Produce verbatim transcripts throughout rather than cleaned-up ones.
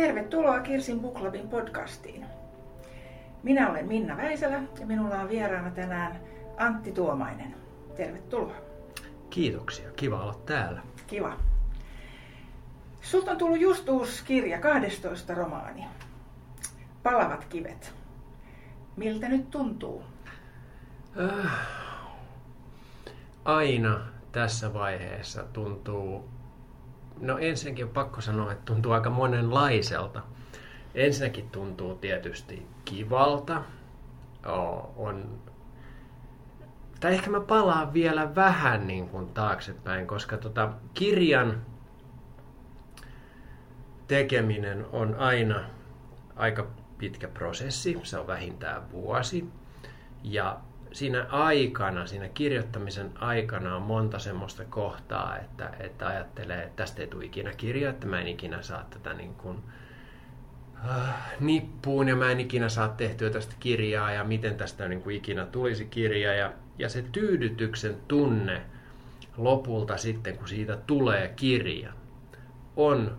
Tervetuloa Kirsin Book Clubin podcastiin. Minä olen Minna Väisälä ja minulla on vieraana tänään Antti Tuomainen. Tervetuloa. Kiitoksia. Kiva olla täällä. Kiva. Sulta on tullut just uusi kirja, kahdestoista romaani. Palavat kivet. Miltä nyt tuntuu? Äh, aina tässä vaiheessa tuntuu... No ensinnäkin on pakko sanoa, että tuntuu aika monenlaiselta. Ensinnäkin tuntuu tietysti kivalta. Oh, on... Tai ehkä mä palaan vielä vähän niin kuin taaksepäin, koska tota kirjan tekeminen on aina aika pitkä prosessi. Se on vähintään vuosi. Ja siinä aikana, siinä kirjoittamisen aikana on monta semmoista kohtaa, että, että ajattelee, että tästä ei tule ikinä kirjaa, että mä en ikinä saa tätä niin kuin, äh, nippuun ja mä en ikinä saa tehtyä tästä kirjaa ja miten tästä niin kuin ikinä tulisi kirja. Ja, ja se tyydytyksen tunne lopulta sitten, kun siitä tulee kirja, on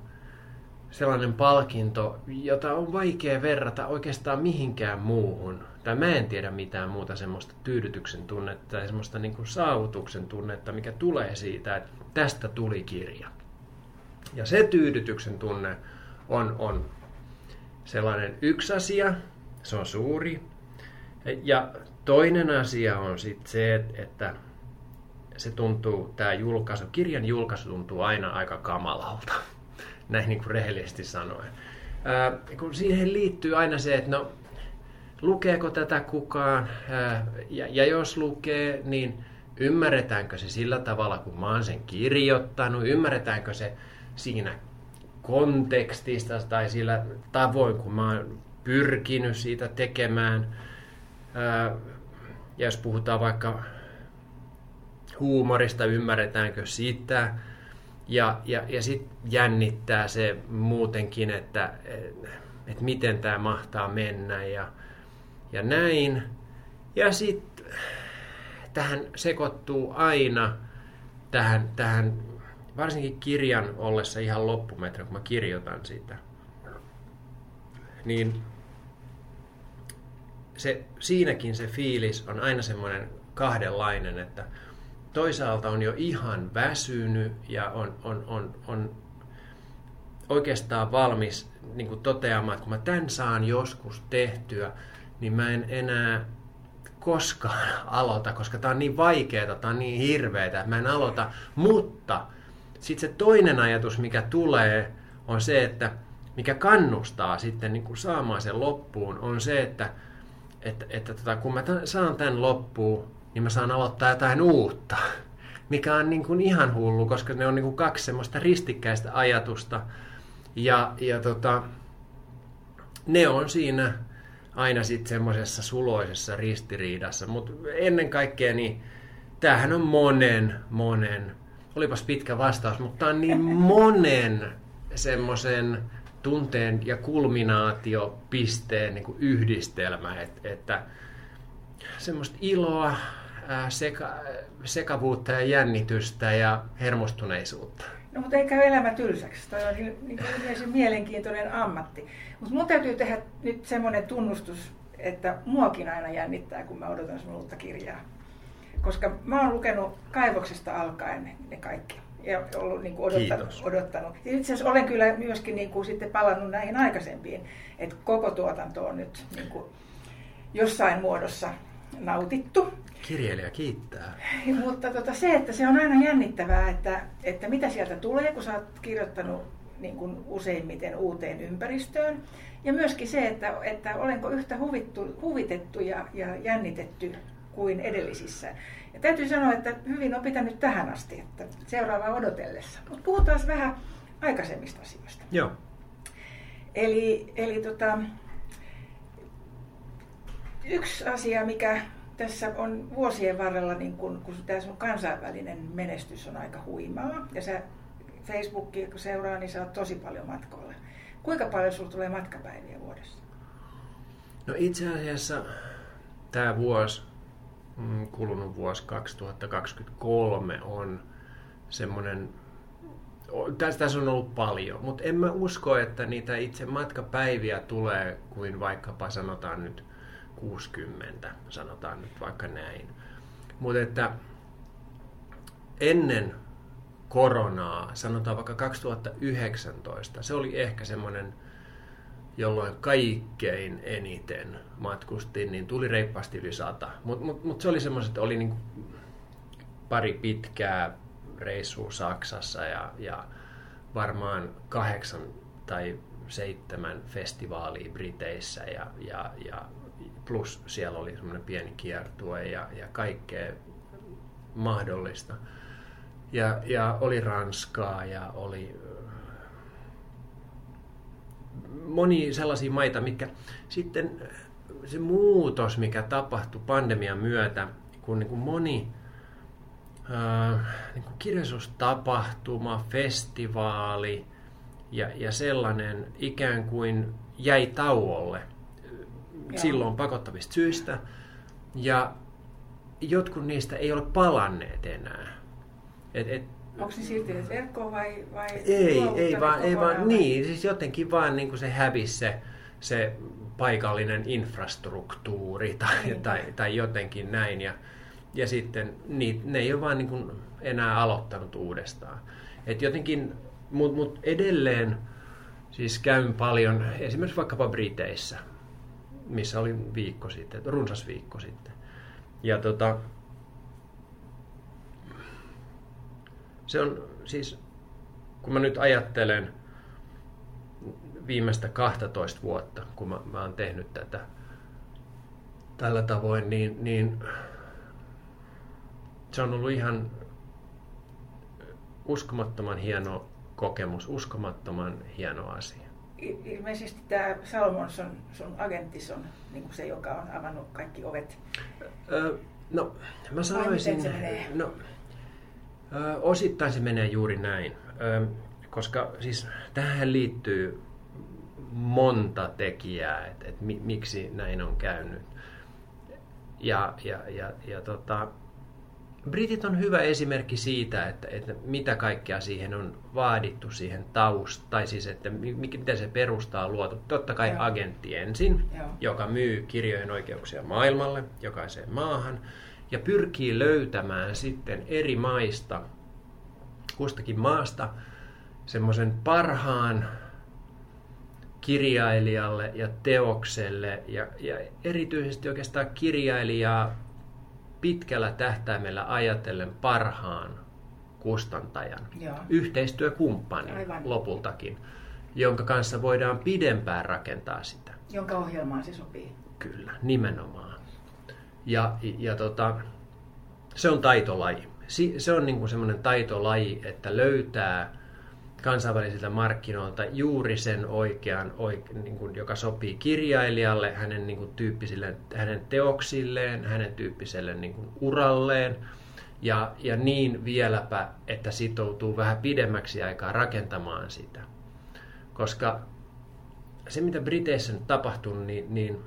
sellainen palkinto, jota on vaikea verrata oikeastaan mihinkään muuhun. Tai mä en tiedä mitään muuta semmoista tyydytyksen tunnetta tai semmoista niin kuin saavutuksen tunnetta, mikä tulee siitä, että tästä tuli kirja. Ja se tyydytyksen tunne on, on sellainen yksi asia, se on suuri. Ja toinen asia on sitten se, että se tuntuu, tämä julkaisu, kirjan julkaisu tuntuu aina aika kamalalta. Näin niin kuin rehellisesti sanoen. Ää, kun siihen liittyy aina se, että no, lukeeko tätä kukaan, ää, ja, ja jos lukee, niin ymmärretäänkö se sillä tavalla, kun mä oon sen kirjoittanut, ymmärretäänkö se siinä kontekstista tai sillä tavoin, kun mä oon pyrkinyt siitä tekemään. Ää, ja jos puhutaan vaikka huumorista, ymmärretäänkö sitä. Ja, ja, ja sitten jännittää se muutenkin, että et miten tämä mahtaa mennä ja, ja näin. Ja sitten tähän sekoittuu aina, tähän, tähän, varsinkin kirjan ollessa ihan loppumetrin, kun mä kirjoitan sitä, niin se, siinäkin se fiilis on aina semmoinen kahdenlainen, että toisaalta on jo ihan väsynyt ja on, on, on, on oikeastaan valmis niin kuin toteamaan, että kun mä tämän saan joskus tehtyä, niin mä en enää koskaan aloita, koska tää on niin vaikeeta, tää on niin hirveetä, että mä en aloita. Mutta sitten se toinen ajatus, mikä tulee, on se, että mikä kannustaa sitten niin kuin saamaan sen loppuun, on se, että, että, että tota, kun mä tämän, saan tämän loppuun, niin mä saan aloittaa jotain uutta, mikä on niin kuin ihan hullu, koska ne on niin kuin kaksi semmoista ristikkäistä ajatusta. Ja, ja tota, ne on siinä aina sitten semmoisessa suloisessa ristiriidassa. Mutta ennen kaikkea, niin tämähän on monen, monen, olipas pitkä vastaus, mutta on niin monen semmoisen tunteen ja kulminaatiopisteen niin kuin yhdistelmä, että, että semmoista iloa, Seka, sekavuutta ja jännitystä ja hermostuneisuutta. No mutta ei käy elämä tylsäksi. Toi on niin kuin mielenkiintoinen ammatti. Mutta mun täytyy tehdä nyt semmoinen tunnustus, että muakin aina jännittää, kun mä odotan sun uutta kirjaa. Koska mä oon lukenut Kaivoksesta alkaen ne kaikki. Ja ollut niin kuin odottanut. odottanut. Itse asiassa olen kyllä myöskin niin kuin sitten palannut näihin aikaisempiin. Että koko tuotanto on nyt niin kuin jossain muodossa nautittu. Kirjailija kiittää. Mutta tota, se, että se on aina jännittävää, että, että mitä sieltä tulee, kun sä oot kirjoittanut niin kuin useimmiten uuteen ympäristöön. Ja myöskin se, että, että olenko yhtä huvittu, huvitettu ja, ja jännitetty kuin edellisissä. Ja täytyy sanoa, että hyvin on pitänyt tähän asti, että seuraavaa odotellessa. Mutta puhutaan vähän aikaisemmista asioista. Joo. Eli, eli tota, yksi asia, mikä tässä on vuosien varrella, niin kun, kun tämä sun kansainvälinen menestys on aika huimaa ja sä Facebookia kun seuraa, niin sä oot tosi paljon matkoilla. Kuinka paljon sulla tulee matkapäiviä vuodessa? No itse asiassa tämä vuosi, kulunut vuosi kaksituhattakaksikymmentäkolme on semmoinen Tässä on ollut paljon, mutta en mä usko, että niitä itse matkapäiviä tulee kuin vaikkapa sanotaan nyt kuusikymmentä, sanotaan nyt vaikka näin. Mutta että ennen koronaa, sanotaan vaikka kaksituhattayhdeksäntoista, se oli ehkä semmoinen, jolloin kaikkein eniten matkustin, niin tuli reippaasti yli sata. Mutta mut, mut se oli semmoiset, että oli niinku pari pitkää reissua Saksassa ja, ja varmaan kahdeksan tai seitsemän festivaalia Briteissä ja, ja, ja plus siellä oli semmoinen pieni kiertue ja, ja kaikkea mahdollista. Ja, ja oli Ranskaa ja oli monia sellaisia maita, mitkä sitten se muutos, mikä tapahtui pandemian myötä, kun niin kuin moni äh, niin kuin kirjallisuustapahtuma, festivaali ja, ja sellainen ikään kuin jäi tauolle ja silloin pakottavista syistä ja jotkut niistä ei ole palanneet enää. Et, et, Onko se siirtynyt verkkoon vai, vai ei, ei vaan, ei vaan niin, siis jotenkin vaan niin kuin se hävisi se, se paikallinen infrastruktuuri tai, mm. tai, tai jotenkin näin. Ja, ja sitten niit, ne ei ole vaan niin kuin enää aloittanut uudestaan. Et jotenkin, mut, mut edelleen siis käyn paljon, esimerkiksi vaikkapa Briteissä, missä olin viikko sitten, runsas viikko sitten. Ja tota... Se on siis, kun mä nyt ajattelen viimeistä kaksitoista vuotta, kun mä, mä oon tehnyt tätä tällä tavoin, niin, niin se on ollut ihan uskomattoman hieno kokemus, uskomattoman hieno asia. Ilmeisesti tämä Salmonson, sun agentti on niin kuin se, joka on avannut kaikki ovet. Öö, no, mä sanoisin... No, osittain se menee juuri näin, koska siis tähän liittyy monta tekijää, että et miksi näin on käynyt. Ja, ja, ja, ja tota, britit on hyvä esimerkki siitä, että, että mitä kaikkea siihen on vaadittu siihen taustaan, tai siis että miten se perustaa on luotu. Totta kai Joo. agentti ensin, Joo. joka myy kirjojen oikeuksia maailmalle, jokaiseen maahan. Ja pyrkii löytämään sitten eri maista, kustakin maasta, semmoisen parhaan kirjailijalle ja teokselle ja, ja erityisesti oikeastaan kirjailijaa pitkällä tähtäimellä ajatellen parhaan kustantajan, Joo. yhteistyökumppanin Aivan. lopultakin, jonka kanssa voidaan pidempään rakentaa sitä. Jonka ohjelmaan se sopii. Kyllä, nimenomaan. Ja, ja tota, se on taitolaji. Se on niinku semmoinen taitolaji, että löytää kansainvälisiltä markkinoilta juuri sen oikean, oike, niinku, joka sopii kirjailijalle, hänen, niinku, tyyppisille, hänen teoksilleen, hänen tyyppiselle niinku, uralleen. Ja, ja niin vieläpä, että sitoutuu vähän pidemmäksi aikaa rakentamaan sitä. Koska se, mitä Briteissä nyt tapahtuu, niin... niin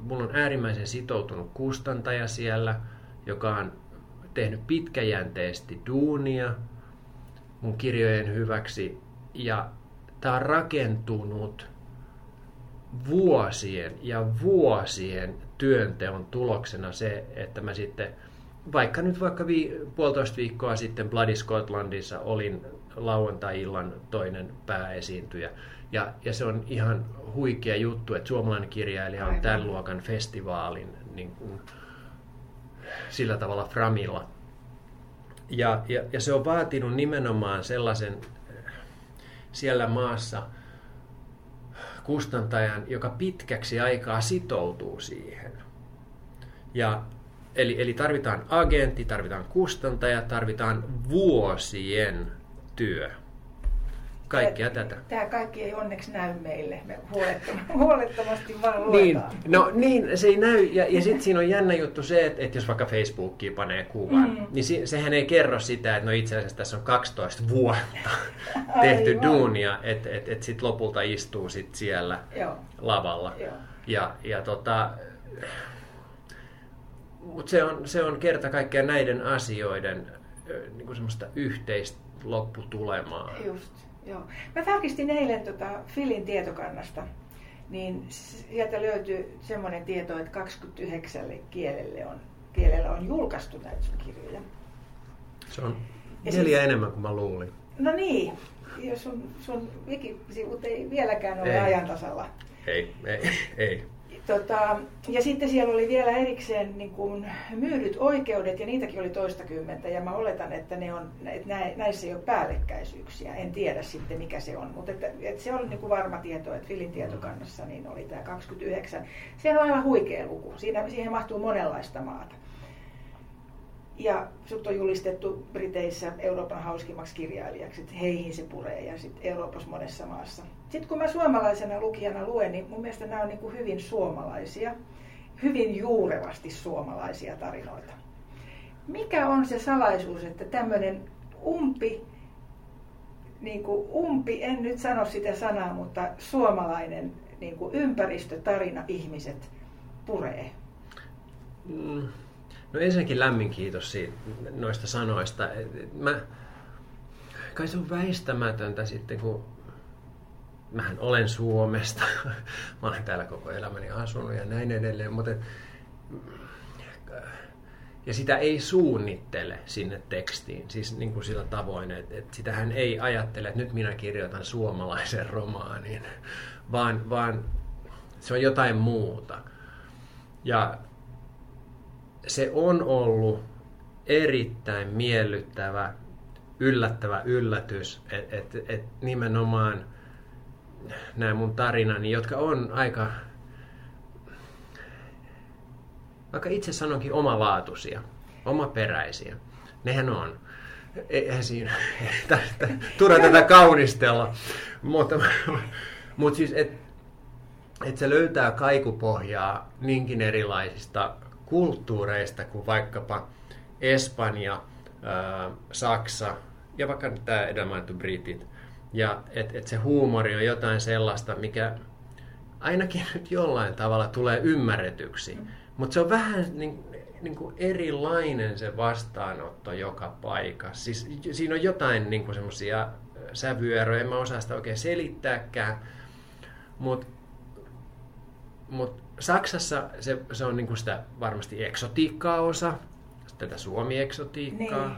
mulla on äärimmäisen sitoutunut kustantaja siellä, joka on tehnyt pitkäjänteisesti duunia mun kirjojen hyväksi. Ja tää on rakentunut vuosien ja vuosien työnteon tuloksena se, että mä sitten, vaikka nyt vaikka vi- puolitoista viikkoa sitten Bloody Scotlandissa olin lauantai-illan toinen pääesiintyjä. Ja, ja se on ihan huikea juttu, että suomalainen kirjailija on Aivan. tämän luokan festivaalin niin kuin, sillä tavalla framilla. Ja, ja, ja se on vaatinut nimenomaan sellaisen siellä maassa kustantajan, joka pitkäksi aikaa sitoutuu siihen. Ja, eli, eli tarvitaan agentti, tarvitaan kustantaja, tarvitaan vuosien työ. Kaikkea tätä. Tämä kaikki ei onneksi näy meille, me huolettomasti vaan luetaan. Niin, no niin, se ei näy. Ja, ja sitten siinä on jännä juttu se, että, että jos vaikka Facebookiin panee kuvan, mm. niin se, sehän ei kerro sitä, että no itse asiassa tässä on kaksitoista vuotta tehty Aivan. duunia, että et, et sitten lopulta istuu sit siellä Joo. lavalla. Joo. Ja, ja tota, mutta se on, se on kerta kaikkiaan näiden asioiden niin kuin semmoista yhteistä lopputulemaa. Just, joo. Mä tarkistin eilen tota Filin tietokannasta, niin sieltä löytyy semmoinen tieto, että kaksikymmentäyhdeksän kielelle on, kielellä on julkaistu näitä sun kirjoja. Se on ja neljä sit... enemmän kuin mä luulin. No niin, jos sun, sun wiki-sivut ei vieläkään ole ei. ajan tasalla. Ei, ei, ei. Tota, ja sitten siellä oli vielä erikseen niin kuin myydyt oikeudet, ja niitäkin oli toistakymmentä, ja mä oletan, että, ne on, että näissä ei ole päällekkäisyyksiä. En tiedä sitten, mikä se on, mutta että, että se on niin kuin varma tieto, että Filin tietokannassa niin oli tämä kaksikymmentäyhdeksän. Se on aivan huikea luku, siinä, siihen mahtuu monenlaista maata. Ja sut on julistettu Briteissä Euroopan hauskimmaksi kirjailijaksi, että heihin se puree, ja sitten Euroopassa monessa maassa. Sitten kun mä suomalaisena lukijana luen, niin mun mielestä nämä on niin kuin hyvin suomalaisia, hyvin juurevasti suomalaisia tarinoita. Mikä on se salaisuus, että tämmöinen umpi, niin kuin umpi, en nyt sano sitä sanaa, mutta suomalainen niin kuin ympäristötarina ihmiset puree? Mm. No ensinnäkin lämmin kiitos siitä, noista sanoista. Mä, kai se on väistämätöntä sitten, kun mähän olen Suomesta. Mä olen täällä koko elämäni asunut ja näin edelleen. Mutta et, ja sitä ei suunnittele sinne tekstiin, siis niin kuin sillä tavoin, että et sitähän ei ajattele, että nyt minä kirjoitan suomalaisen romaanin, vaan, vaan se on jotain muuta. Ja se on ollut erittäin miellyttävä, yllättävä yllätys, että et, et nimenomaan nämä mun tarinani, jotka on aika, vaikka itse sanonkin omalaatuisia, omaperäisiä, nehän on. Eihän siinä, turha tätä kaunistella, mutta, mutta siis, että et se löytää kaikupohjaa niinkin erilaisista kulttuureista kuin vaikkapa Espanja, ää, Saksa ja vaikka tämä edellä mainittu britit. Ja että et se huumori on jotain sellaista, mikä ainakin nyt jollain tavalla tulee ymmärretyksi. Mm. Mutta se on vähän niin, niin kuin erilainen se vastaanotto joka paikassa. Siis, siinä on jotain niin kuin semmoisia sävyeroja, en mä osaa sitä oikein selittääkään. Mutta mut, Saksassa se, se on niinku sitä varmasti eksotiikkaa osa, tätä suomi-eksotiikkaa. Niin.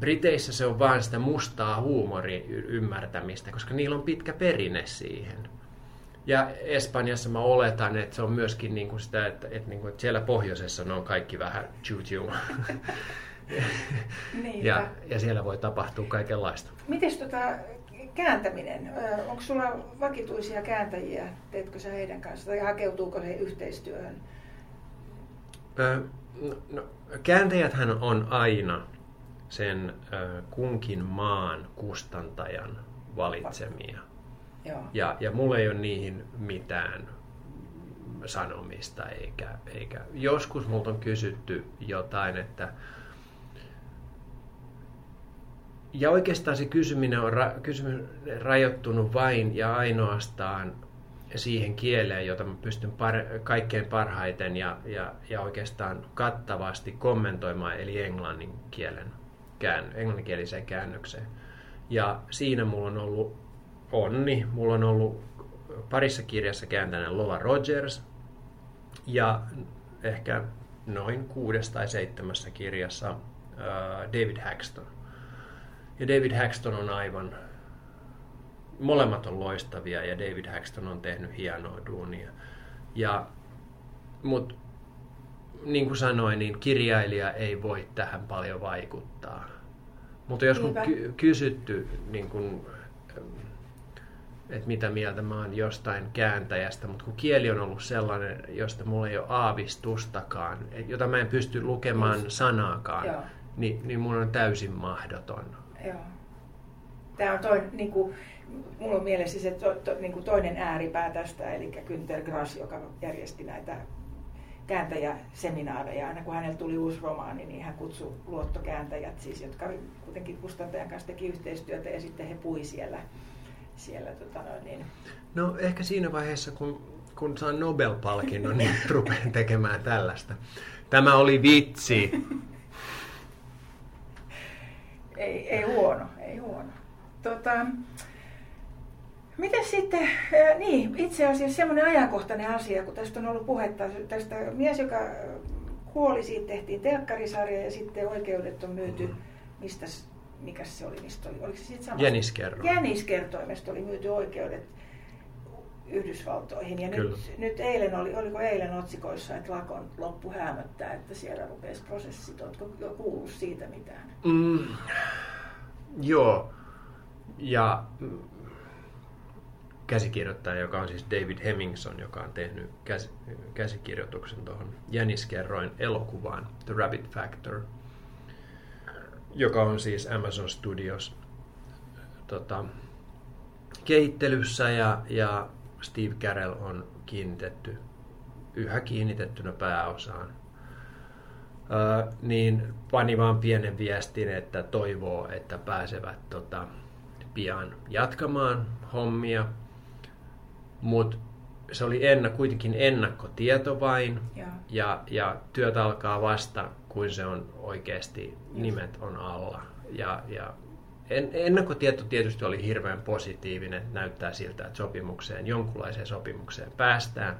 Briteissä se on vaan sitä mustaa huumorin ymmärtämistä, koska niillä on pitkä perinne siihen. Ja Espanjassa mä oletan, että se on myöskin niinku sitä, että, että, niinku, että siellä pohjoisessa ne on kaikki vähän tju-tju. ja, ja siellä voi tapahtua kaikenlaista. Mites tota... kääntäminen. Onko sulla vakituisia kääntäjiä? Teetkö sä heidän kanssaan? Tai hakeutuuko he yhteistyöhön? Öö, no, kääntäjäthän on aina sen ö, kunkin maan kustantajan valitsemia. Joo. Ja, ja mulla ei ole niihin mitään sanomista. Eikä, eikä. Joskus multa on kysytty jotain, että ja oikeastaan se kysyminen on ra- kysymys rajoittunut vain ja ainoastaan siihen kieleen, jota mä pystyn par- kaikkein parhaiten ja, ja, ja oikeastaan kattavasti kommentoimaan, eli englannin kielen käännö- englanninkieliseen käännökseen. Ja siinä mulla on ollut onni. Mulla on ollut parissa kirjassa kääntäjänä Lola Rogers ja ehkä noin kuudessa tai seitsemässä kirjassa uh, David Hackston. Ja David Hackston on aivan, molemmat on loistavia ja David Hackston on tehnyt hienoa duunia. Ja, mut niin kuin sanoin, niin kirjailija ei voi tähän paljon vaikuttaa. Mutta jos on ky- kysytty, niin kun, että mitä mieltä mä oon jostain kääntäjästä, mutta kun kieli on ollut sellainen, josta mulla ei ole aavistustakaan, jota mä en pysty lukemaan Just. sanaakaan. Joo. Niin, niin mun on täysin mahdoton. Joo. Tää on toi, niinku, mulla on mielessä se to, to, niinku toinen ääripää tästä, eli Günter Grass, joka järjesti näitä kääntäjäseminaareja. Aina kun hänellä tuli uusi romaani, niin hän kutsui luottokääntäjät, siis, jotka kuitenkin kustantajan kanssa teki yhteistyötä, ja sitten he pui siellä. siellä tota noin, niin. No ehkä siinä vaiheessa, kun, kun saan Nobel-palkinnon, niin rupean tekemään tällaista. Tämä oli vitsi. ei, ei huono, ei huono. Tota, miten sitten, niin itse asiassa semmoinen ajankohtainen asia, kun tästä on ollut puhetta, tästä mies, joka kuoli, siitä tehtiin telkkarisarja ja sitten oikeudet on myyty, mistä, mikä se oli, mistä oli, oliko se siitä samasta? Jäniskerroin. Jäniskertoimesta oli myyty oikeudet Yhdysvaltoihin ja nyt, nyt eilen oli, oliko eilen otsikoissa, että lakon loppu häämöttää, että siellä rupesi prosessit, oletko kuullut siitä mitään? Mm, joo, ja käsikirjoittaja, joka on siis David Hemmingson, joka on tehnyt käs, käsikirjoituksen tuohon Jäniskerroin elokuvaan, The Rabbit Factor, joka on siis Amazon Studios tota, kehittelyssä ja, ja Steve Karel on kiinnitetty, yhä kiinnitettynä pääosaan, öö, niin pani vaan pienen viestin, että toivoo, että pääsevät tota, pian jatkamaan hommia, mutta se oli ennak, kuitenkin ennakkotieto vain, ja. Ja, ja työt alkaa vasta, kun se on oikeasti, nimet on alla. Ja, ja En, ennakkotieto tietysti oli hirveän positiivinen, näyttää siltä, että sopimukseen, jonkunlaiseen sopimukseen päästään,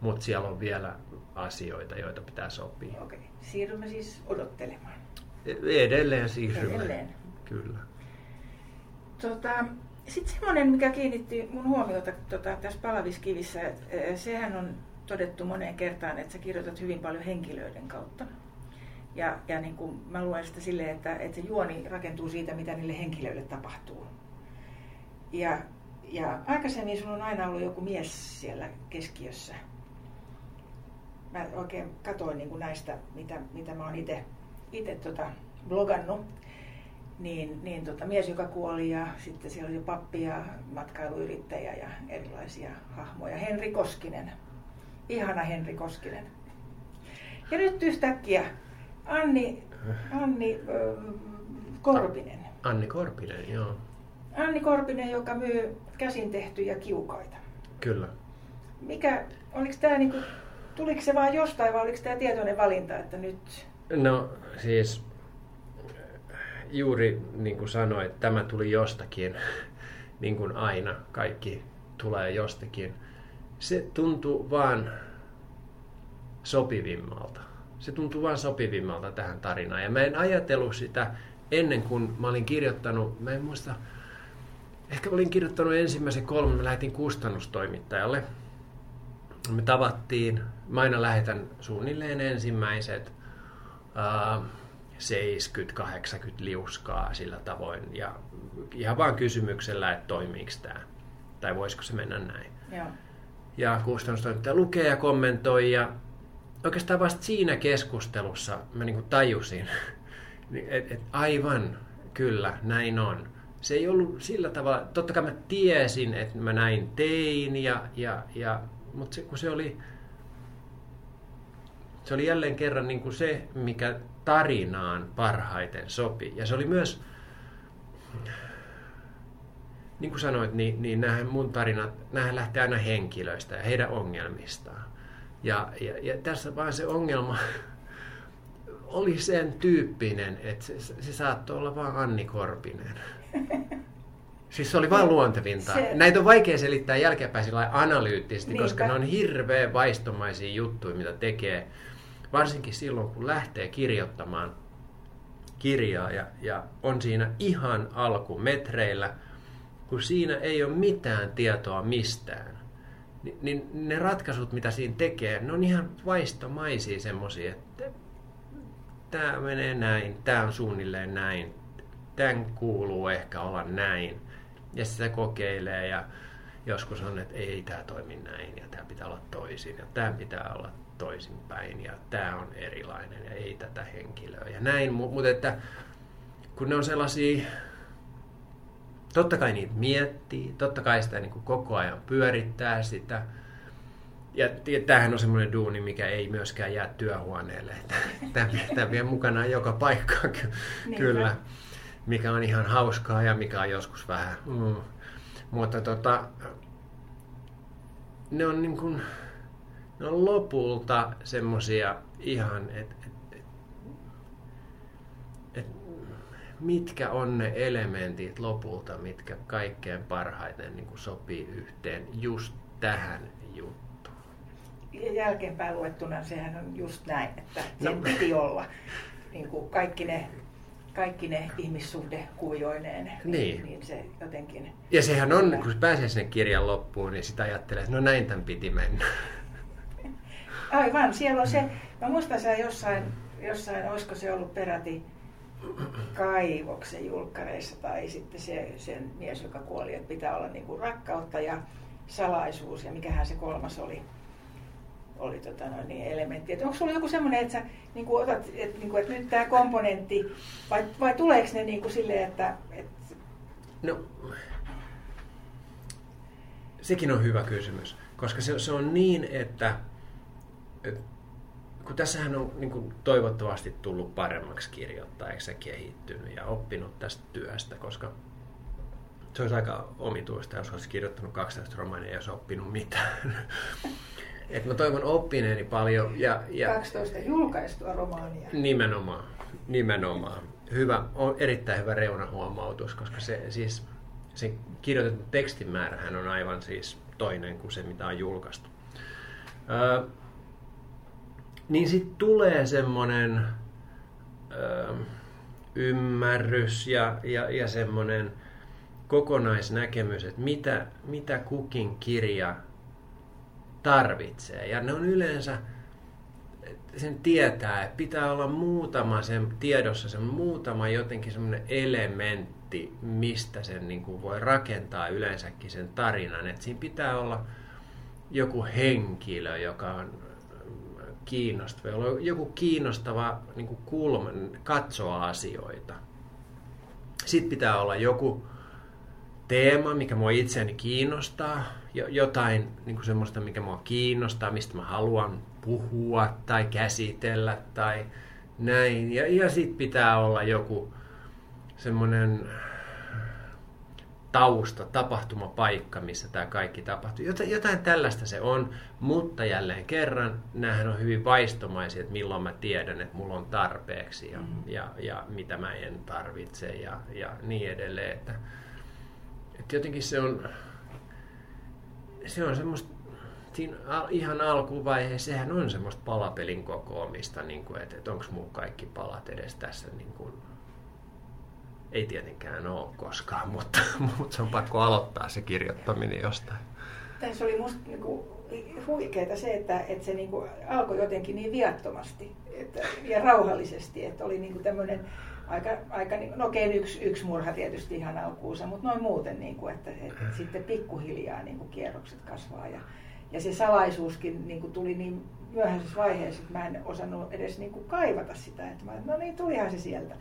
mutta siellä on vielä asioita, joita pitää sopia. Okei, siirrymme siis odottelemaan. Edelleen siirrymme. Edelleen. Kyllä. Tota, sitten semmoinen, mikä kiinnitti mun huomiota tota, tässä Palavissa kivissä, että sehän on todettu moneen kertaan, että sä kirjoitat hyvin paljon henkilöiden kautta. Ja, ja niin kuin mä luen sitä silleen, että, että se juoni rakentuu siitä, mitä niille henkilöille tapahtuu. Ja, ja aikaisemmin sulla on aina ollut joku mies siellä keskiössä. Mä oikein katsoin niin kuin näistä, mitä, mitä mä oon itse tota blogannut. Niin, niin tota, mies, joka kuoli, ja sitten siellä oli jo pappi ja matkailuyrittäjä ja erilaisia hahmoja. Henri Koskinen. Ihana Henri Koskinen. Ja nyt yhtäkkiä Anni, Anni äh, Korpinen. Anni Korpinen, joo. Anni Korpinen, joka myy käsin tehtyjä kiukaita. Kyllä. Mikä, oliko tämä niinku, tuliko se vaan jostain vai oliko tämä tietoinen valinta, että nyt? No siis juuri niin kuin sanoit, tämä tuli jostakin, niin kuin aina kaikki tulee jostakin. Se tuntuu vaan sopivimmalta. Se tuntui vaan sopivimmalta tähän tarinaan. Ja mä en ajatellut sitä ennen kuin mä olin kirjoittanut, mä en muista, ehkä olin kirjoittanut ensimmäisen kolmen, mä lähetin kustannustoimittajalle. Me tavattiin, mä aina lähetän suunnilleen ensimmäiset äh, seitsemänkymmentä kahdeksankymmentä liuskaa sillä tavoin. Ja ihan vaan kysymyksellä, että toimiiko tämä, tai voisiko se mennä näin. Joo. Ja kustannustoimittaja lukee ja kommentoi ja oikeastaan vasta siinä keskustelussa mä niin kuin tajusin, että et, aivan, kyllä, näin on. Se ei ollut sillä tavalla, totta kai mä tiesin, että mä näin tein, ja, ja, ja, mutta se, kun se oli, se oli jälleen kerran niin kuin se, mikä tarinaan parhaiten sopi. Ja se oli myös, niin kuin sanoit, niin, niin nämähän mun tarinat, nämähän lähtee aina henkilöistä ja heidän ongelmistaan. Ja, ja, ja tässä vaan se ongelma oli sen tyyppinen, että se, se saattoi olla vaan Anni Korpinen. Siis se oli vaan luontevinta. Se... Näitä on vaikea selittää jälkeenpäin analyyttisesti, niinpä, koska ne on hirveän vaistomaisia juttuja, mitä tekee. Varsinkin silloin, kun lähtee kirjoittamaan kirjaa ja, ja on siinä ihan alkumetreillä, kun siinä ei ole mitään tietoa mistään. Niin ne ratkaisut, mitä siinä tekee, ne on ihan vaistomaisia semmoisia, että tämä menee näin, tämä on suunnilleen näin, tämän kuuluu ehkä olla näin. Ja sitä kokeilee ja joskus on, että ei tämä toimi näin ja tämä pitää olla toisin ja tämä pitää olla toisinpäin ja tämä on erilainen ja ei tätä henkilöä ja näin. Mutta että kun ne on sellaisia... Totta kai niitä miettii, totta kai sitä niin kuin koko ajan pyörittää sitä. Ja tämähän on semmoinen duuni, mikä ei myöskään jää työhuoneelle. Tämä vie mukanaan joka paikkaan kyllä, mikä on ihan hauskaa ja mikä on joskus vähän. Mm. Mutta tota, ne on, niin kuin, ne on lopulta semmoisia ihan, että et, et, et, mitkä on ne elementit lopulta, mitkä kaikkein parhaiten niin kuin sopii yhteen just tähän juttuun. Jälkeenpäin luettuna sehän on just näin, että sen no. piti olla niin kuin kaikki ne... Kaikki ne ihmissuhdekuvioineen, niin, niin. niin se jotenkin... Ja sehän on, kun pääsee sinne kirjan loppuun, niin sitä ajattelee, että no näin tämän piti mennä. Aivan, siellä on se... Mä muistan siellä jossain, jossain, olisiko se ollut peräti Kaivoksen julkkareissa, tai sitten se, se mies, joka kuoli, että pitää olla niinku rakkautta ja salaisuus, ja mikähän se kolmas oli. Oli tota noin elementti. Et onko sulla joku semmoinen, että sä niinku otat, että niinku, et nyt tämä komponentti, vai, vai tuleeko ne niinku silleen, että... Et... No, sekin on hyvä kysymys, koska se, se on niin, että et, kun tässähän on niinku toivottavasti tullut paremmaksi kirjoittajaksi ja kehittynyt ja oppinut tästä työstä, koska se olisi aika omituista, jos olisi kirjoittanut kaksitoista romaania ja ei olisi oppinut mitään. Et mä toivon oppineeni paljon. Ja, ja kaksitoista julkaistua romaania. Nimenomaan. nimenomaan. Hyvä, on erittäin hyvä reunahuomautus, koska se, siis, se kirjoitettu tekstin määrähän on aivan siis toinen kuin se, mitä on julkaistu. Öö, niin sitten tulee semmoinen öö, ymmärrys ja, ja, ja semmoinen kokonaisnäkemys, että mitä, mitä kukin kirja tarvitsee. Ja ne on yleensä, sen tietää, että pitää olla muutama sen tiedossa, sen muutama jotenkin semmoinen elementti, mistä sen niin kuin voi rakentaa yleensäkin sen tarinan. Että siinä pitää olla joku henkilö, joka on kiinnostava, jolla on joku kiinnostava niin kuin kulma katsoa asioita. Sitten pitää olla joku teema, mikä mua itseäni kiinnostaa, jotain niin kuin semmoista, mikä mua kiinnostaa, mistä mä haluan puhua tai käsitellä tai näin. Ja, ja sitten pitää olla joku semmoinen tausta, tapahtumapaikka, missä tämä kaikki tapahtuu. Jotain, jotain tällaista se on, mutta jälleen kerran näähän on hyvin vaistomaisia, että milloin mä tiedän, että mulla on tarpeeksi ja, mm-hmm. ja, ja mitä mä en tarvitse ja, ja niin edelleen. Että, että jotenkin se on... Se on semmoista, siinä ihan alkuvaiheessa sehän on semmoista palapelin kokoamista, niin kuin, että, että onko mun kaikki palat edes tässä. Niin kuin, ei tietenkään ole koskaan, mutta, mutta se on pakko aloittaa se kirjoittaminen jostain. Tässä oli musta niin kuin huikeeta se, että, että se niin kuin alkoi jotenkin niin viattomasti että, ja rauhallisesti, että oli niin kuin tämmöinen aika, aika no okei, yksi, yksi murha tietysti ihan alkuunsa, mutta noin muuten, niin kuin, että, että sitten pikkuhiljaa niin kuin kierrokset kasvaa. Ja, ja se salaisuuskin niin kuin tuli niin myöhäisessä vaiheessa, että mä en osannut edes niin kuin kaivata sitä. Että mä, no niin, tulihan se sieltä.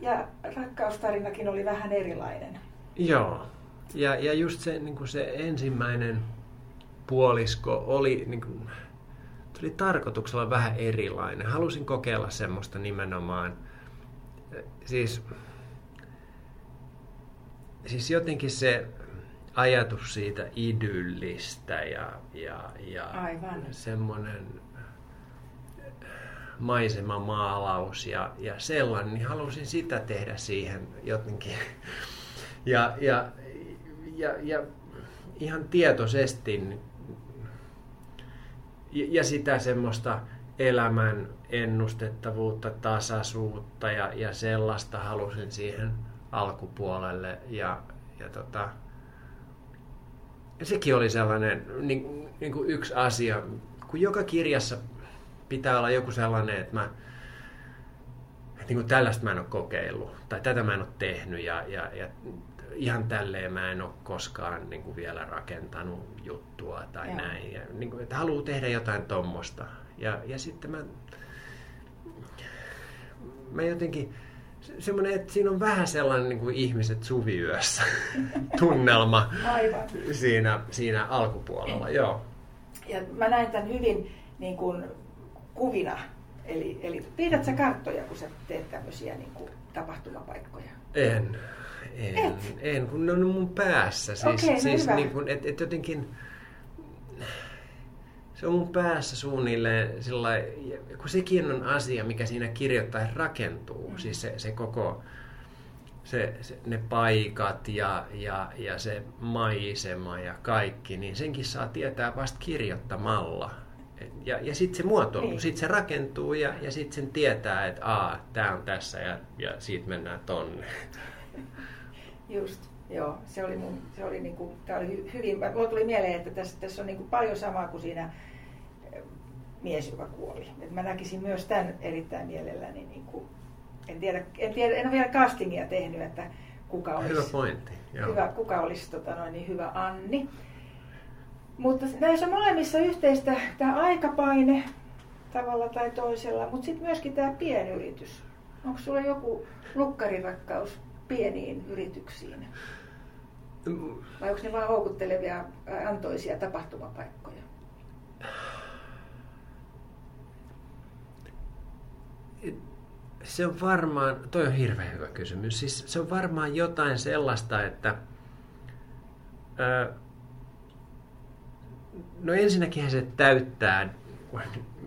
Ja rakkaustarinakin oli vähän erilainen. Joo. Ja, ja just se, niin kuin se ensimmäinen puolisko oli... Niin kuin tuli tarkoituksella vähän erilainen. Halusin kokeilla semmoista nimenomaan, siis, siis jotenkin se ajatus siitä idyllistä ja, ja, ja semmoinen maisemamaalaus ja, ja sellainen, niin halusin sitä tehdä siihen jotenkin. Ja, ja, ja, ja ihan tietoisesti. Ja sitä semmoista elämän ennustettavuutta, tasaisuutta ja, ja sellaista halusin siihen alkupuolelle. Ja, ja tota, sekin oli sellainen niin, niin kuin yksi asia, kun joka kirjassa pitää olla joku sellainen, että mä, niin kuin tällaista mä en ole kokeillut tai tätä mä en ole tehnyt ja, ja, ja ihan tälleen mä en ole koskaan niin kuin vielä rakentanut juttua tai ja. näin. Ja, niin kuin, että haluaa tehdä jotain tommosta. Ja, ja sitten mä, mä jotenkin, semmoinen, että siinä on vähän sellainen niin kuin ihmiset suviyössä tunnelma siinä, siinä alkupuolella. Joo. Ja mä näen tämän hyvin niin kuin kuvina. Eli, eli pidät sä karttoja, kun sä teet tämmöisiä niin kuin tapahtumapaikkoja? En. En, en, kun ne on mun päässä. Siis, okay, siis niin kuin, et, et jotenkin se on mun päässä suunnilleen sillai, kun sekin on asia, mikä siinä kirjoittaa rakentuu. Mm. Siis se, se koko, se, se, ne paikat ja, ja, ja se maisema ja kaikki, niin senkin saa tietää vasta kirjoittamalla. Et, ja ja sitten se muotoilu, sitten se rakentuu ja, ja sitten sen tietää, että aa, tää on tässä ja, ja siitä mennään tonne. Just. Joo, se oli mun, se oli niinku, tää oli hyvin, mulle tuli mieleen, että tässä, tässä on niinku paljon samaa kuin siinä Mies, joka kuoli. Et mä näkisin myös tämän erittäin mielelläni, niinku, en tiedä, en tiedä, en ole vielä castingia tehnyt, että kuka olisi, hyvä pointti, hyvä, kuka olisi tota noin, niin hyvä Anni. Mutta näissä on molemmissa yhteistä tämä aikapaine tavalla tai toisella, mutta sitten myöskin tämä pienyritys. Onko sulla joku lukkarirakkaus pieniin yrityksiin? Vai onko ne vain houkuttelevia, antoisia tapahtumapaikkoja? Se on varmaan, toi on hirveän hyvä kysymys, siis se on varmaan jotain sellaista, että no ensinnäkin se täyttää,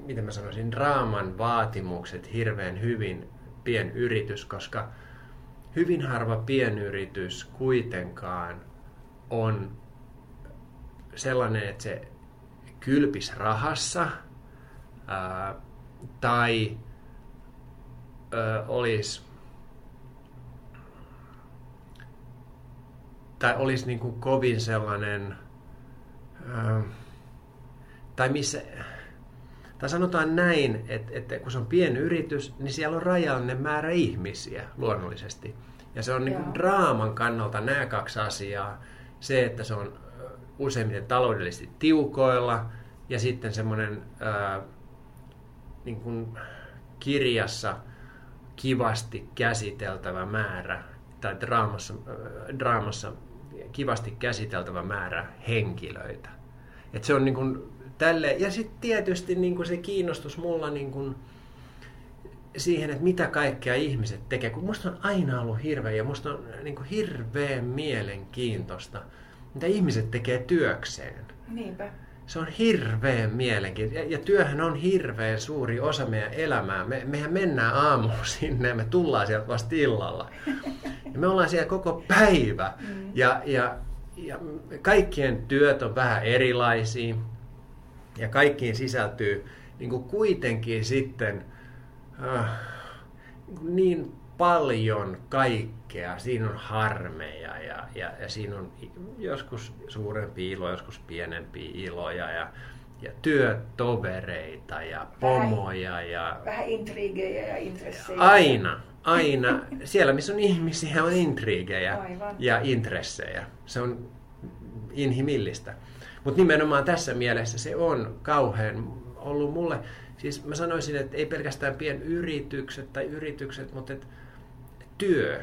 mitä mä sanoisin, draaman vaatimukset hirveän hyvin pienyritys, koska hyvin harva pienyritys kuitenkaan on sellainen, että se kylpisi rahassa ää, tai ää, olisi, tai olisi niin kuin kovin sellainen, ää, tai missä... Tai sanotaan näin, että, että kun se on pienyritys, niin siellä on rajallinen määrä ihmisiä luonnollisesti. Ja se on niin kuin draaman kannalta nämä kaksi asiaa. Se, että se on useimmiten taloudellisesti tiukoilla ja sitten semmoinen ää, niin kuin kirjassa kivasti käsiteltävä määrä tai draamassa, ää, draamassa kivasti käsiteltävä määrä henkilöitä. Et se on niin kuin tälle. Ja sitten tietysti niin se kiinnostus mulla niin siihen, että mitä kaikkea ihmiset tekee, kun musta on aina ollut hirveä ja musta on niin hirveän mielenkiintoista, mitä ihmiset tekee työkseen. Niinpä. Se on hirveän mielenkiintoista. Ja, ja työhän on hirveän suuri osa meidän elämää. Me, mehän mennään aamuun sinne ja me tullaan sieltä vasta illalla. Ja me ollaan siellä koko päivä. Mm. Ja, ja, ja kaikkien työt on vähän erilaisia. Ja kaikkiin sisältyy niin kuin kuitenkin sitten äh, niin paljon kaikkea. Siinä on harmeja ja, ja, ja siinä on joskus suurempi ilo, joskus pienempi iloja ja, ja työtovereita ja pomoja. Ja vähän intriigejä ja intressejä. Aina, aina. Siellä missä on ihmisiä on intriigejä. Aivan. Ja intressejä. Se on inhimillistä. Mutta nimenomaan tässä mielessä se on kauhean ollut mulle, siis mä sanoisin, että ei pelkästään pienyritykset tai yritykset, mutta et työ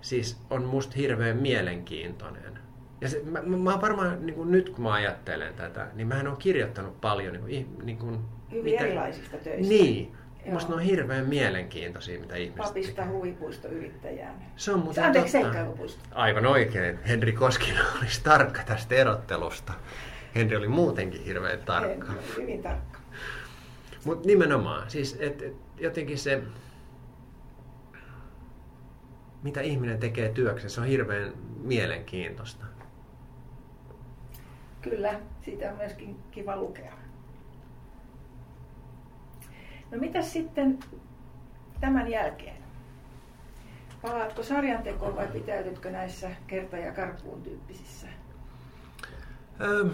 siis on musta hirveän mielenkiintoinen. Ja se, mä, mä varmaan niin kun nyt kun mä ajattelen tätä, niin mähän oon kirjoittanut paljon. Niin kun, niin kun, Hyvin mitä, erilaisista töistä. Niin. Joo. Musta ne on hirveän mielenkiintoisia, mitä ihmiset... Papista huvipuistoyrittäjään. Se on muuten totta. Seikkailupuisto. Aivan oikein. Henri Koskinen olisi tarkka tästä erottelusta. Henri oli muutenkin hirveän tarkka. Henri oli hyvin tarkka. Mutta nimenomaan, siis et, et, jotenkin se, mitä ihminen tekee työksessä, on hirveän mielenkiintoista. Kyllä, siitä on myöskin kiva lukea. No mitäs sitten tämän jälkeen? Palaatko sarjantekoon vai pitäytytkö näissä kerta- ja karkuun tyyppisissä? Öö,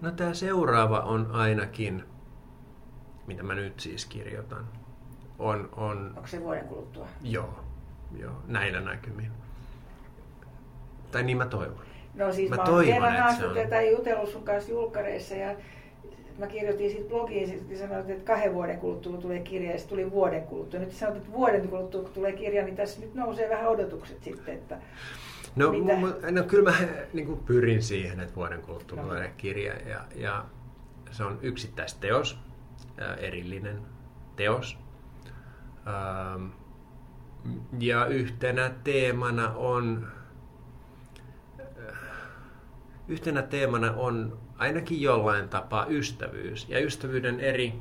no tämä seuraava on ainakin, mitä mä nyt siis kirjoitan. On, on, onko se vuoden kuluttua? Joo, joo, näillä näkymin. Tai niin mä toivon. No siis mä, mä oon kerran haastut ja tai jutellut sun kanssa julkkareissa ja... Mä kirjoitin siitä blogiin ja sanoin, että kahden vuoden kuluttua tulee kirja ja tuli vuoden kuluttua. Nyt sanoit, että vuoden kuluttua kun tulee kirja, niin tässä nyt nousee vähän odotukset sitten, että no, mitä? M- no kyllä mä niin kuin pyrin siihen, että vuoden kuluttua no. tulee kirja ja, ja se on yksittäisteos, erillinen teos. Ja yhtenä teemana on, yhtenä teemana on ainakin jollain tapaa ystävyys ja ystävyyden eri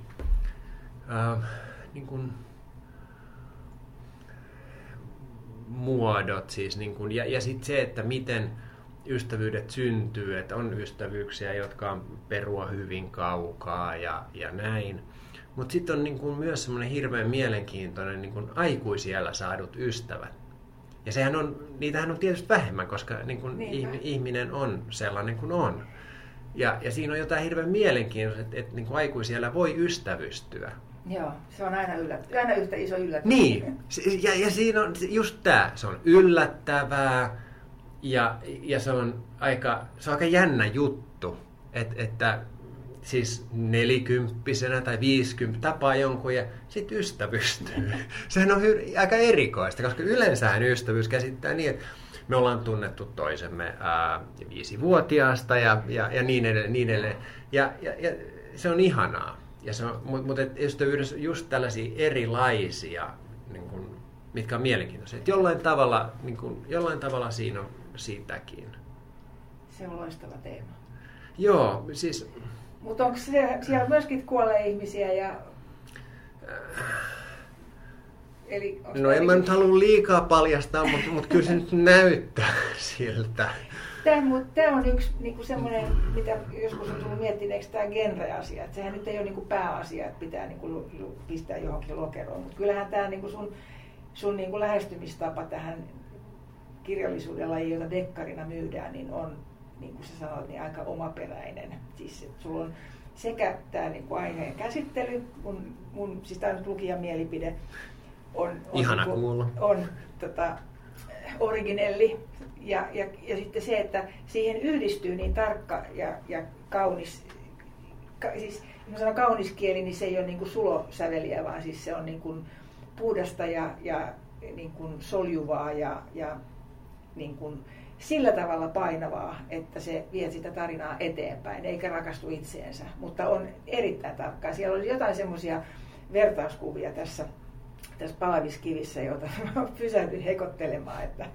äh, niin kuin muodot siis niin kuin, ja, ja sitten se, että miten ystävyydet syntyy, että on ystävyyksiä, jotka on perua hyvin kaukaa ja, ja näin. Mutta sitten on niin kuin myös semmoinen hirveän mielenkiintoinen niin kuin aikuisiällä saadut ystävät. Ja sehän on, niitähän on tietysti vähemmän, koska niin kuin ihminen on sellainen kuin on. Ja, ja siinä on jotain hirveän mielenkiintoista, että, että niin kuin aikuisiällä voi ystävystyä. Joo, se on aina, yllät, aina yhtä iso yllättävää. Niin, ja, ja siinä on just tämä, se on yllättävää ja, ja se, on aika, se on aika jännä juttu, et, että siis nelikymppisenä tai viisikymppisenä tapaa jonkun ja sitten ystävystyy. Sehän on hy- aika erikoista, koska yleensähän ystävyys käsittää niin, että me ollaan tunnettu toisemme ää, viisivuotiaasta ja, ja, ja niin edelleen. Niin edelleen. Ja, ja, ja se on ihanaa. Mutta mut ystävyydessä just tällaisia erilaisia, niin kun, mitkä on mielenkiintoisia. Et jollain, tavalla, niin kun, jollain tavalla siinä on siitäkin. Se on loistava teema. Joo, siis... Mutta onko siellä, siellä myöskin kuolee ihmisiä ja... Eli no en mä nyt halua liikaa paljastaa, mutta mut kyllä se nyt näyttää siltä. Tämä on yksi niinku semmoinen, mitä joskus on tullut miettineeksi, tämä genre-asia. Et sehän nyt ei ole niinku pääasia, että pitää niinku pistää johonkin lokeroon. Mutta kyllähän tämä niinku sun, sun niinku lähestymistapa tähän kirjallisuuden lajiin, jota dekkarina myydään, niin on... niin kuin sä sanoit, niin aika omaperäinen. Siis sulla on sekä tämä niinku aiheen käsittely, mun, mun siis tämä on lukijamielipide, on, on, ihana kuulla. on, on tota, originelli ja, ja, ja sitten se, että siihen yhdistyy niin tarkka ja, ja kaunis, ka, siis kun sanon kaunis kieli, niin se ei ole niinku sulosäveliä, vaan siis se on niinku puhdasta ja, ja niinku soljuvaa ja, ja niinku sillä tavalla painavaa, että se vie sitä tarinaa eteenpäin, eikä rakastu itseensä, mutta on erittäin tarkkaa. Siellä oli jotain semmoisia vertauskuvia tässä, tässä palaviskivissä, joita pysähdyin hekottelemaan, että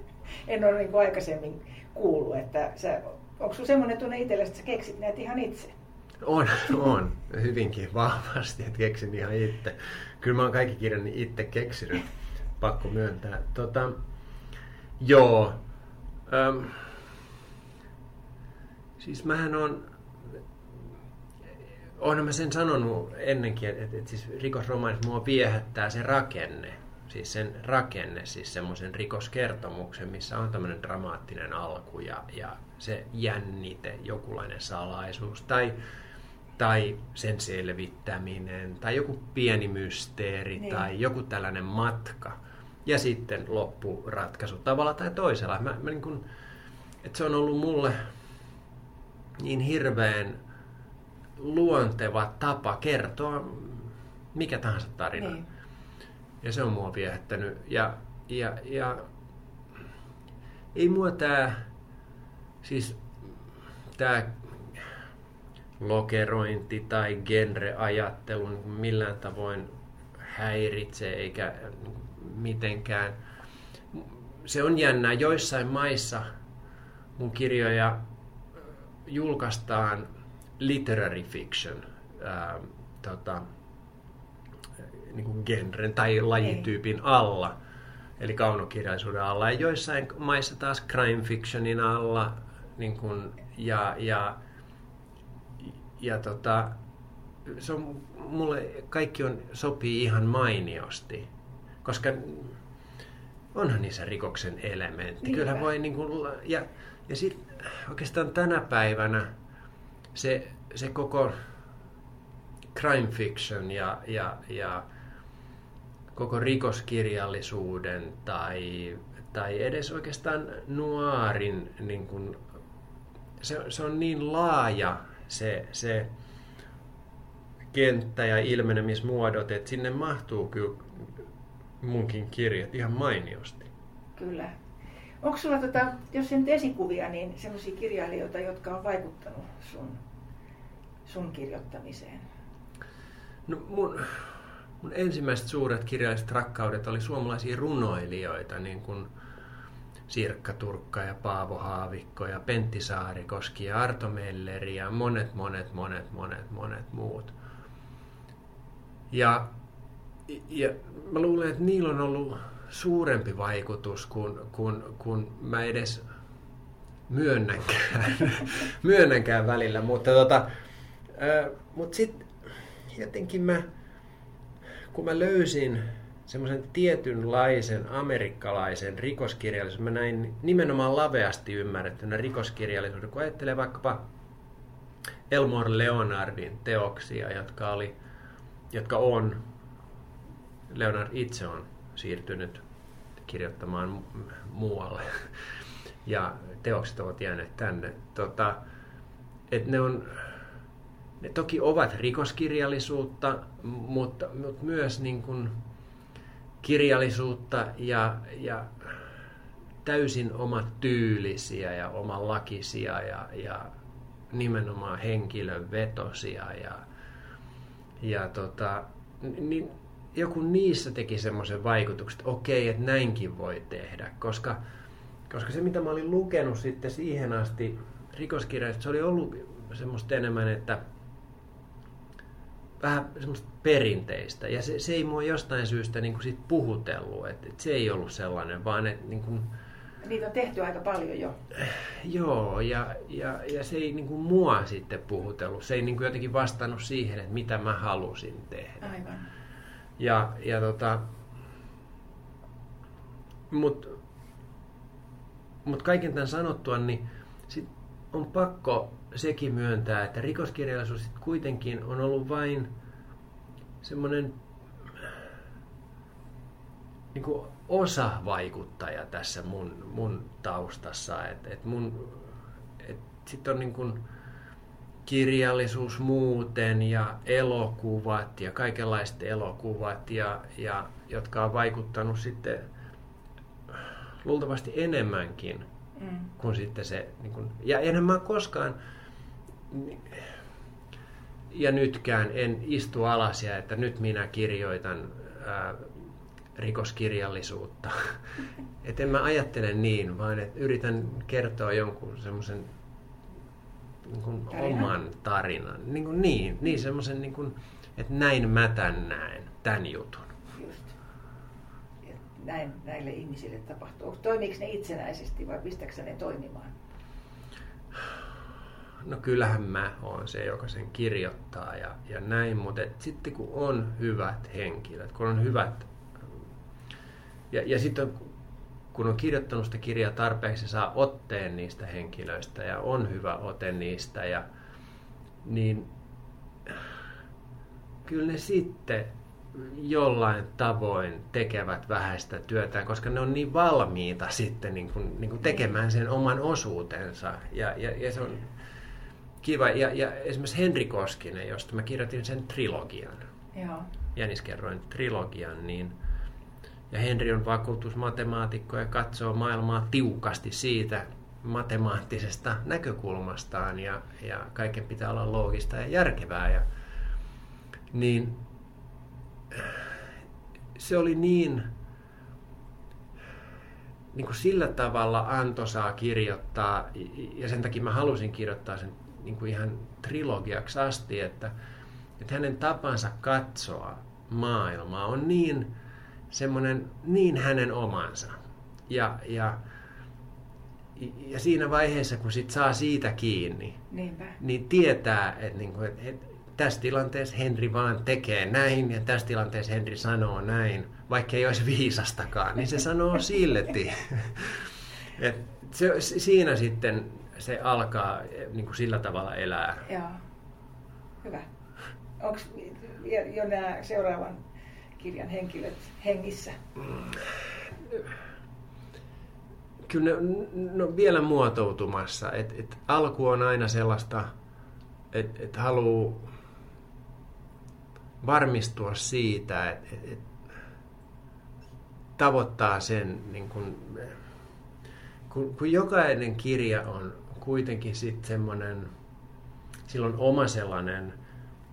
en ole niin kuin aikaisemmin kuullut. Että sä, onko sun semmoinen tunne itsellesi, että sä keksit näitä ihan itse? On, on. Hyvinkin vahvasti, että keksin ihan itse. Kyllä mä oon kaikki kirjani itse keksinyt, pakko myöntää. Tota, joo. Öm, siis mähän on, oonhan mä sen sanonut ennenkin, että et, et siis rikosromaanissa mua viehättää se rakenne, siis sen rakenne, siis semmoisen rikoskertomuksen, missä on tämmöinen dramaattinen alku ja, ja se jännite, jokulainen salaisuus tai, tai sen selvittäminen tai joku pieni mysteeri niin. Tai joku tällainen matka. Ja sitten loppuratkaisu tavalla tai toisella. Mä, mä niin kun, et se on ollut mulle niin hirveän luonteva tapa kertoa mikä tahansa tarina. Niin. Ja se on mua viehättänyt. Ja, ja, ja ei mua tää, siis tää lokerointi tai genre-ajattelu niin millään tavoin häiritse eikä... mitenkään. Se on jännää. Joissain maissa mun kirjoja julkaistaan literary fiction ää, tota, niin kuin genren tai lajityypin Ei. alla, eli kaunokirjallisuuden alla. Ja joissain maissa taas crime fictionin alla. Niin kuin, ja ja, ja tota, se on, mulle kaikki on, sopii ihan mainiosti. Koska onhan niissä rikoksen elementti. Niin Kyllä voi niin kuin, ja ja sit oikeastaan tänä päivänä se se koko crime fiction ja ja ja koko rikoskirjallisuuden tai tai edes oikeastaan noirin niin kuin, se se on niin laaja se se kenttä ja ilmenemismuodot, että sinne mahtuu kyllä munkin kirjat ihan mainiosti. Kyllä. Onko sulla, tota, jos ei nyt esikuvia, niin sellaisia kirjailijoita, jotka on vaikuttanut sun, sun kirjoittamiseen? No mun, mun ensimmäiset suuret kirjalliset rakkaudet oli suomalaisia runoilijoita, niin kuin Sirkka Turkka ja Paavo Haavikko ja Pentti Saarikoski ja Arto Melleri ja monet, monet, monet, monet, monet muut. Ja, ja mä luulen, että niillä on ollut suurempi vaikutus kuin, kuin, kuin mä edes myönnänkään, myönnänkään välillä. Mutta, tota, ää, mutta sitten jotenkin mä, kun mä löysin semmoisen tietynlaisen amerikkalaisen rikoskirjallisuuden, mä näin nimenomaan laveasti ymmärrettynä rikoskirjallisuuden, kun ajattelee vaikkapa Elmore Leonardin teoksia, jotka, oli, jotka on, Leonard itse on siirtynyt kirjoittamaan muualle ja teokset ovat jääneet tänne. Tota, et ne on... Ne toki ovat rikoskirjallisuutta, mutta, mutta myös niin kuin kirjallisuutta ja, ja täysin omatyylisiä ja omanlakisia ja, ja nimenomaan henkilövetosia. Ja, ja tota, niin joku niissä teki semmoisen vaikutuksen, että okei, että näinkin voi tehdä, koska, koska se mitä mä olin lukenut sitten siihen asti rikoskirjallisuutta, se oli ollut semmoista enemmän, että vähän semmoista perinteistä, ja se, se ei mua jostain syystä niin kuin siitä puhutellut, että et se ei ollut sellainen, vaan että niin kuin... Niitä on tehty aika paljon jo. Joo, ja, ja, ja se ei niin kuin mua sitten puhutellut, se ei niin kuin jotenkin vastannut siihen, että mitä mä halusin tehdä. Aivan. Ja, ja tota... Mut, mut kaiken tämän sanottua, niin sit on pakko sekin myöntää, että rikoskirjallisuus kuitenkin on ollut vain semmoinen niin kuin osavaikuttaja tässä mun, mun taustassa. Et, et mun, et sit on niin kuin kirjallisuus muuten ja elokuvat ja kaikenlaiset elokuvat, ja, ja, jotka on vaikuttanut sitten luultavasti enemmänkin mm. kuin sitten se. Niin kuin, ja enhän mä koskaan... Ja nytkään en istu alas ja että nyt minä kirjoitan ää, rikoskirjallisuutta. Et en mä ajattele niin, vaan et yritän kertoa jonkun semmoisen niin tarina. Oman tarinan. Niin, kuin niin, niin semmoisen, niin kuin, että näin mä tän näen, tän jutun. Just. Ja näin näille ihmisille tapahtuu. Toimiiko ne itsenäisesti vai pistäksä ne toimimaan? No kyllähän mä oon se, joka sen kirjoittaa ja, ja näin, mutta sitten kun on hyvät henkilöt, kun on hyvät, ja, ja sitten kun on kirjoittanut sitä kirjaa tarpeeksi, saa otteen niistä henkilöistä ja on hyvä ote niistä, ja, niin kyllä ne sitten jollain tavoin tekevät vähäistä työtään, koska ne on niin valmiita sitten niin kuin, niin kuin tekemään sen oman osuutensa, ja, ja, ja se on... Kiva. Ja, ja esimerkiksi Henri Koskinen, josta mä kirjoitin sen trilogian, joo. Jäniskerroin trilogian, niin, ja Henri on vakuutusmatemaatikko ja katsoo maailmaa tiukasti siitä matemaattisesta näkökulmastaan, ja, ja kaiken pitää olla loogista ja järkevää. Ja, niin, se oli niin, niin kuin sillä tavalla antoisaa kirjoittaa, ja sen takia mä halusin kirjoittaa sen niin kuin ihan trilogiaksi asti, että, että hänen tapansa katsoa maailmaa on niin semmoinen, niin hänen omansa. Ja, ja, ja siinä vaiheessa, kun sit saa siitä kiinni, niinpä, niin tietää, että, niin kuin, että tässä tilanteessa Henri vaan tekee näin, ja tässä tilanteessa Henri sanoo näin, vaikka ei olisi viisastakaan, niin se sanoo silti. Et se, siinä sitten... Se alkaa niin kuin sillä tavalla elää. Joo. Hyvä. Onko jo nämä seuraavan kirjan henkilöt hengissä? Kyllä ne, ne on vielä muotoutumassa. Et, et alku on aina sellaista, että et haluaa varmistua siitä, että et, et tavoittaa sen, niin kun, kun, kun jokainen kirja on kuitenkin sitten semmoinen, sillä on oma sellainen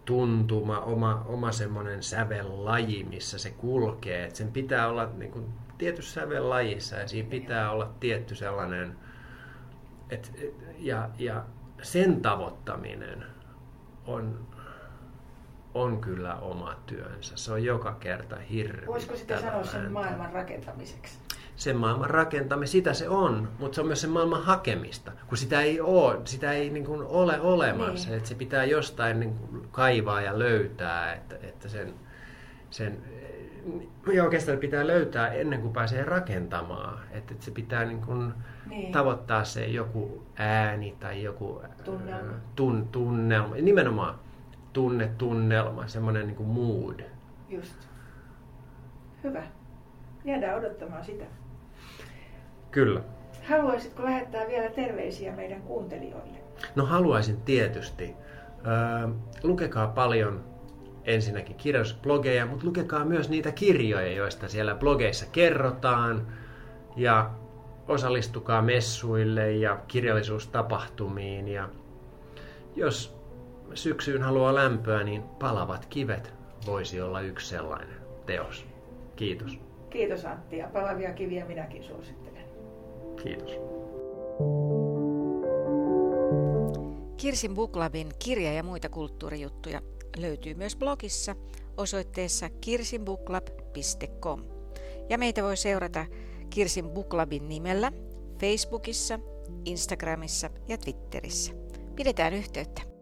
tuntuma, oma, oma semmoinen sävellaji, missä se kulkee. Et sen pitää olla niin kuin tietyssä sävellajissa ja siinä pitää olla tietty sellainen, et, et, ja, ja sen tavoittaminen on, on kyllä oma työnsä. Se on joka kerta hirveä. Voisiko sitä sanoa sen maailman rakentamiseksi? Sen maailman rakentaminen, sitä se on, mutta se on myös sen maailman hakemista, kun sitä ei ole, sitä ei niin kuin ole olemassa, niin. Että se pitää jostain niin kuin kaivaa ja löytää, että, että sen, sen ja oikeastaan pitää löytää ennen kuin pääsee rakentamaan, että, että se pitää niin kuin niin. tavoittaa se joku ääni tai joku tunnelma, tun, tunnelma. Nimenomaan tunne, tunnelma, semmoinen niin kuin mood. Just. Hyvä. Jäädään odottamaan sitä. Kyllä. Haluaisitko lähettää vielä terveisiä meidän kuuntelijoille? No haluaisin tietysti. Öö, lukekaa paljon ensinnäkin kirjoitusblogeja, mutta lukekaa myös niitä kirjoja, joista siellä blogeissa kerrotaan. Ja osallistukaa messuille ja kirjallisuustapahtumiin. Ja jos syksyyn haluaa lämpöä, niin Palavat kivet voisi olla yksi sellainen teos. Kiitos. Kiitos Antti ja palavia kiviä minäkin suosittelen. Kiitos. Kirsin Book Clubin kirja ja muita kulttuurijuttuja löytyy myös blogissa osoitteessa kirsin book club piste com. Ja meitä voi seurata Kirsin Book Clubin nimellä Facebookissa, Instagramissa ja Twitterissä. Pidetään yhteyttä.